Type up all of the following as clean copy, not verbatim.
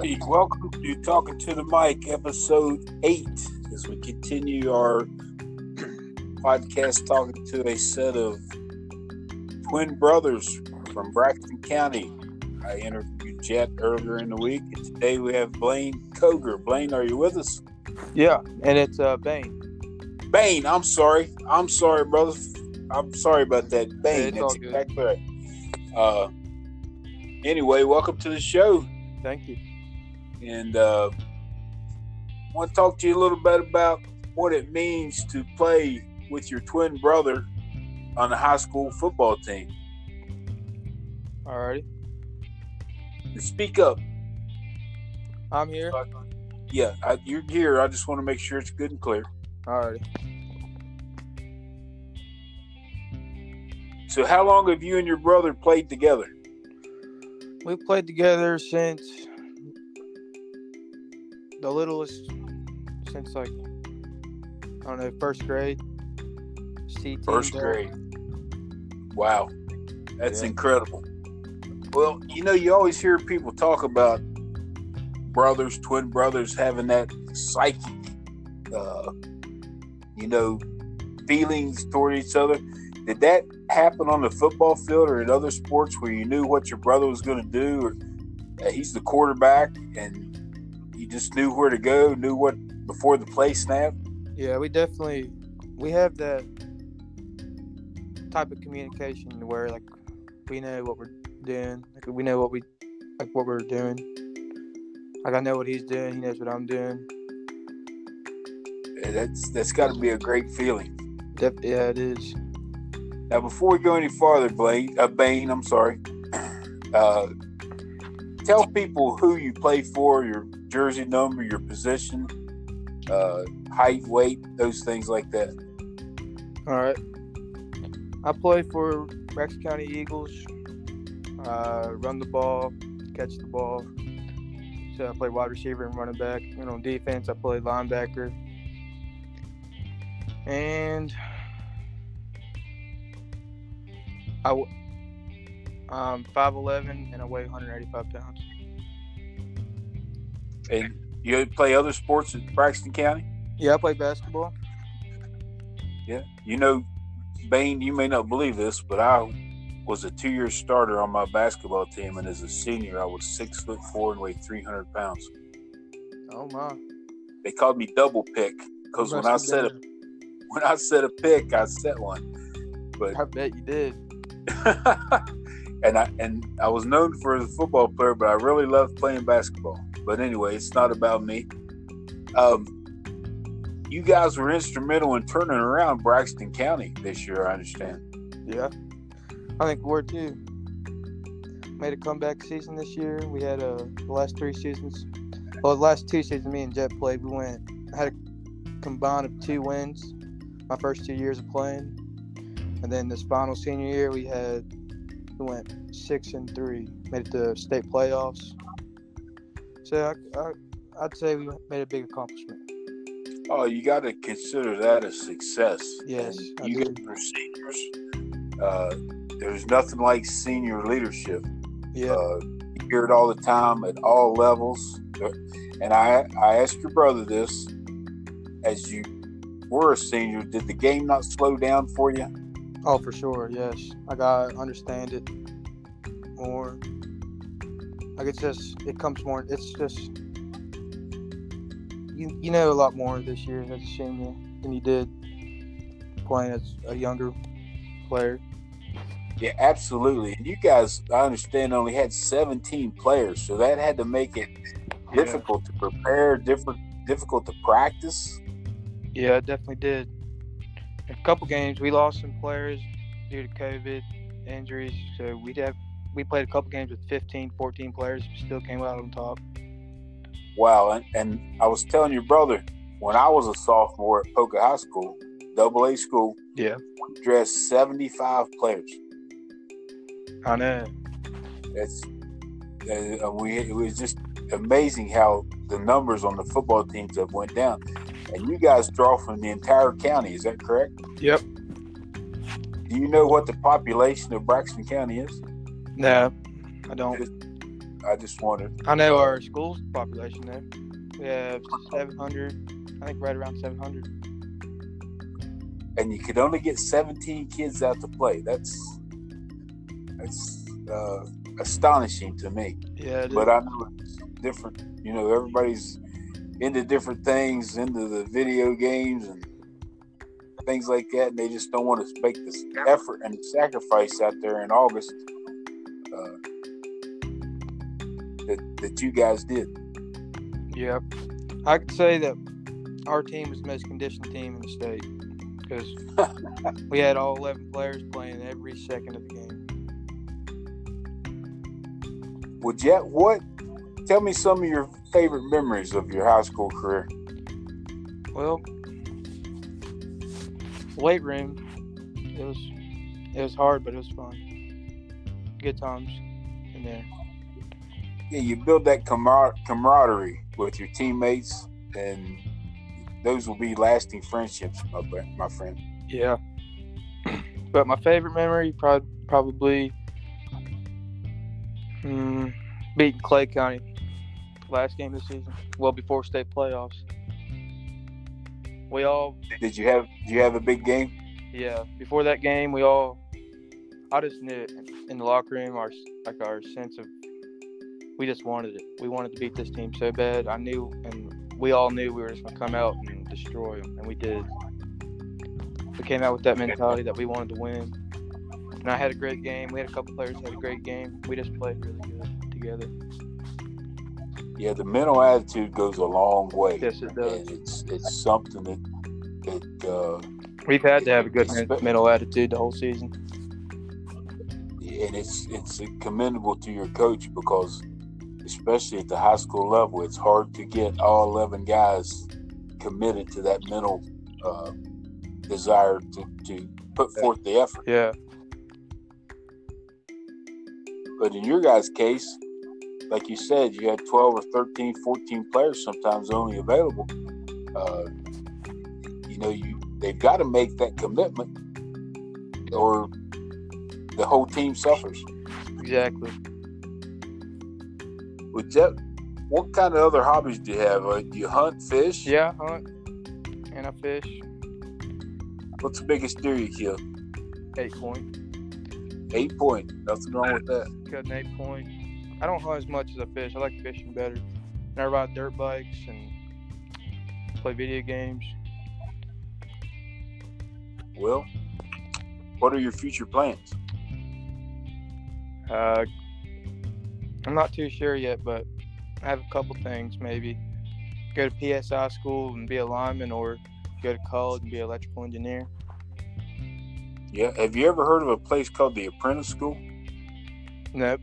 Peak. Welcome to Talking to the Mic, episode 8, as we continue our podcast talking to a set of twin brothers from Braxton County. I interviewed Jet earlier in the week, and today we have Blaine Coger. Blaine, are you with us? Yeah, and it's Bane. Bane, I'm sorry, brother. I'm sorry about that. Bane, that's exactly right. Anyway, welcome to the show. Thank you. And I want to talk to you a little bit about what it means to play with your twin brother on the high school football team. All right. Speak up. I'm here. Yeah, you're here. I just want to make sure it's good and clear. All right. So how long have you and your brother played together? We've played together since first grade. C-team first grade. Wow. That's incredible. Well, you always hear people talk about brothers, twin brothers, having that psychic, feelings toward each other. Did that happen on the football field or in other sports where you knew what your brother was going to do? Or he's the quarterback and you just knew where to go, knew what before the play snapped? Yeah, we have that type of communication where we know what we're doing. We know what we're doing. I know what he's doing. He knows what I'm doing. Yeah, that's got to be a great feeling. Yeah, it is. Now, before we go any farther, Bane, I'm sorry. Tell people who you play for, your jersey number, your position, height, weight, those things like that. All right. I play for Rex County Eagles. Run the ball, catch the ball. So I play wide receiver and running back. And on defense, I play linebacker. And I'm 5'11", and I weigh 185 pounds. And you play other sports in Braxton County? Yeah, I play basketball. Yeah. Bane, you may not believe this, but I was a 2-year starter on my basketball team, and as a senior, I was 6'4" and weighed 300 pounds. Oh, my. They called me double pick because when I set a pick, I set one. But I bet you did. And I was known for as a football player, but I really loved playing basketball. But anyway, it's not about me. You guys were instrumental in turning around Braxton County this year, I understand. Yeah, I think we were too. Made a comeback season this year. We had the last two seasons me and Jet played. We had a combined of 2 wins my first 2 years of playing. And then this final senior year, we went 6-3, made it to state playoffs. So I'd say we made a big accomplishment. Oh, you got to consider that a success. Yes, you guys are seniors. There's nothing like senior leadership. Yeah, you hear it all the time at all levels. And I asked your brother this: as you were a senior, did the game not slow down for you? Oh, for sure, yes. I got to understand it more. It comes more. It's just, you know a lot more this year as a senior than you did playing as a younger player. Yeah, absolutely. And you guys, I understand, only had 17 players, so that had to make it difficult to prepare, difficult to practice. Yeah, it definitely did. A couple games, we lost some players due to COVID injuries. So we played a couple games with 15, 14 players. We still came out on top. Wow. And I was telling your brother, when I was a sophomore at Poca High School, AA school, we dressed 75 players. I know. It was just amazing how the numbers on the football teams have went down. And you guys draw from the entire county, is that correct? Yep. Do you know what the population of Braxton County is? No, I don't. I just wanted. I know our school's population there. We have 700, I think right around 700. And you could only get 17 kids out to play. That's astonishing to me. Yeah, it is. But I know it's different. You know, everybody's into different things, into the video games and things like that, and they just don't want to make this effort and sacrifice out there in August that you guys did. Yeah, I could say that our team was the most conditioned team in the state because we had all 11 players playing every second of the game. Well, Jet, tell me some of your favorite memories of your high school career. Well, weight room, it was hard, but it was fun. Good times in there. Yeah, you build that camaraderie with your teammates, and those will be lasting friendships, my friend. Yeah. But my favorite memory, probably beating Clay County last game of the season, well before state playoffs. Did you have a big game? Yeah. Before that game, I just knew it in the locker room. Our sense of, we just wanted it. We wanted to beat this team so bad. I knew, and we all knew we were just gonna come out and destroy them, and we did. We came out with that mentality that we wanted to win. And I had a great game. We had a couple players that had a great game. We just played really good together. Yeah, the mental attitude goes a long way. Yes, it does. And it's something that we've had to have a good mental attitude the whole season. And it's commendable to your coach because, especially at the high school level, it's hard to get all 11 guys committed to that mental desire to put forth the effort. Yeah. But in your guys' case, like you said, you had 12 or 13, 14 players sometimes only available. They've got to make that commitment or the whole team suffers. Exactly. Well, Jeff, what kind of other hobbies do you have? Do you hunt, fish? Yeah, I hunt and I fish. What's the biggest deer you killed? 8-point. 8-point. Nothing wrong with that. Cut an 8-point. I don't hunt as much as I fish. I like fishing better. And I ride dirt bikes and play video games. Well, what are your future plans? I'm not too sure yet, but I have a couple things maybe. Go to PSI school and be a lineman, or go to college and be an electrical engineer. Yeah. Have you ever heard of a place called the Apprentice School? Nope.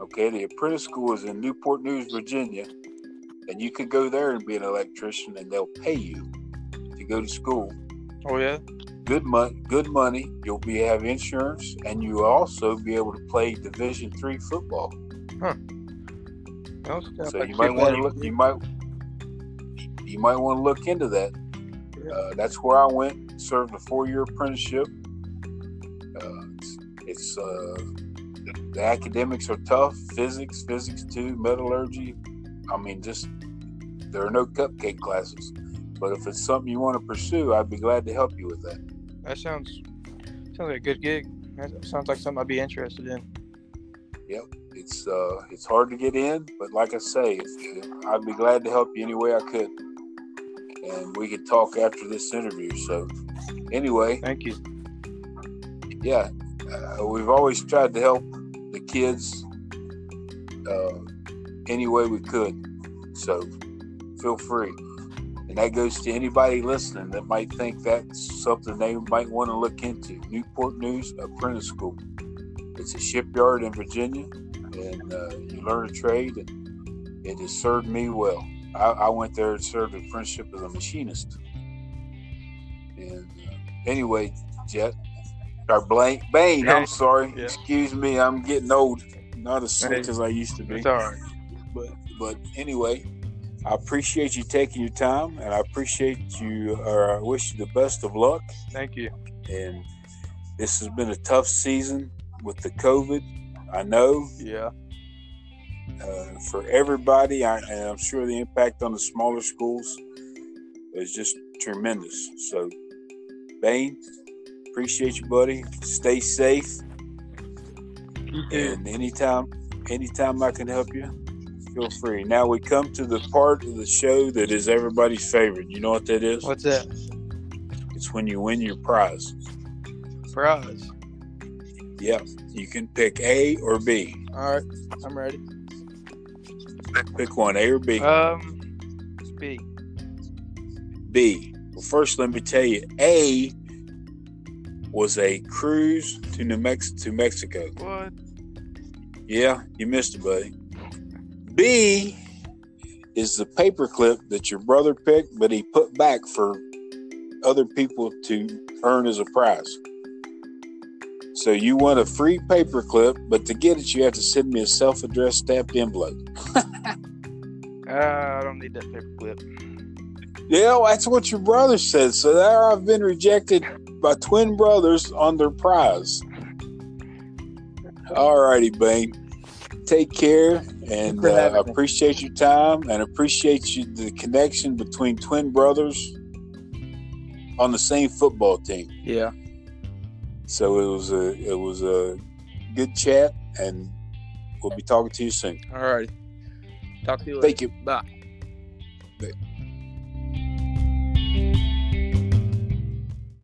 Okay, the Apprentice School is in Newport News, Virginia, and you could go there and be an electrician, and they'll pay you to go to school. Oh, yeah? Good money. You'll have insurance, and you'll also be able to play Division III football. Huh. So you might want to look into that. Yeah. That's where I went, served a 4-year apprenticeship. The academics are tough. Physics too, metallurgy. I mean, just there are no cupcake classes. But if it's something you want to pursue, I'd be glad to help you with that. That sounds like a good gig. That sounds like something I'd be interested in. Yep, it's hard to get in, but like I say, I'd be glad to help you any way I could, and we could talk after this interview. So, anyway, thank you. Yeah, we've always tried to help the kids any way we could, so feel free. And that goes to anybody listening that might think that's something they might want to look into. Newport News Apprentice School. It's a shipyard in Virginia, and you learn a trade, and it has served me well. I went there and served an apprenticeship as a machinist. And anyway, Jet, or Bane, I'm sorry. Yeah. Excuse me, I'm getting old. Not as sick as I used to be. It's all right. But anyway, I appreciate you taking your time, and I appreciate you, or I wish you the best of luck. Thank you. And this has been a tough season with the COVID, I know. Yeah. for everybody. And I'm sure the impact on the smaller schools is just tremendous. So, Bane, appreciate you, buddy. Stay safe. And anytime I can help you, feel free. Now we come to the part of the show that is everybody's favorite. You know what that is? What's that? It's when you win your prize. Prize? Yeah. You can pick A or B. All right. I'm ready. Pick one, A or B. B. B. Well, first, let me tell you, A was a cruise to Mexico. What? Yeah, you missed it, buddy. B is the paperclip that your brother picked, but he put back for other people to earn as a prize. So you won a free paperclip, but to get it, you have to send me a self-addressed stamped envelope. I don't need that paperclip. Yeah, that's what your brother said. So there, I've been rejected by twin brothers on their prize. Alrighty, Bane. Take care, and I appreciate your time and appreciate you the connection between twin brothers on the same football team. Yeah. So it was a good chat, and we'll be talking to you soon. Alrighty. Talk to you later. Thank you. Bye. Bye.